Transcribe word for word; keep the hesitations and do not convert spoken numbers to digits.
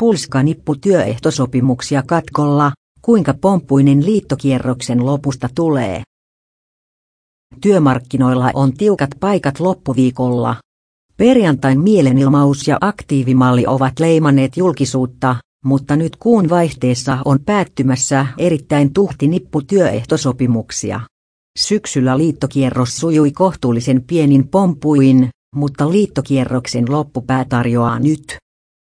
pulskanippu työehtosopimuksia katkolla, kuinka pomppuinen liittokierroksen lopusta tulee. Työmarkkinoilla on tiukat paikat loppuviikolla. Perjantain mielenilmaus ja aktiivimalli ovat leimanneet julkisuutta, mutta nyt kuun vaihteessa on päättymässä erittäin tuhti nippu työehtosopimuksia. Syksyllä liittokierros sujui kohtuullisen pienin pomppuin, mutta liittokierroksen loppupää tarjoaa nyt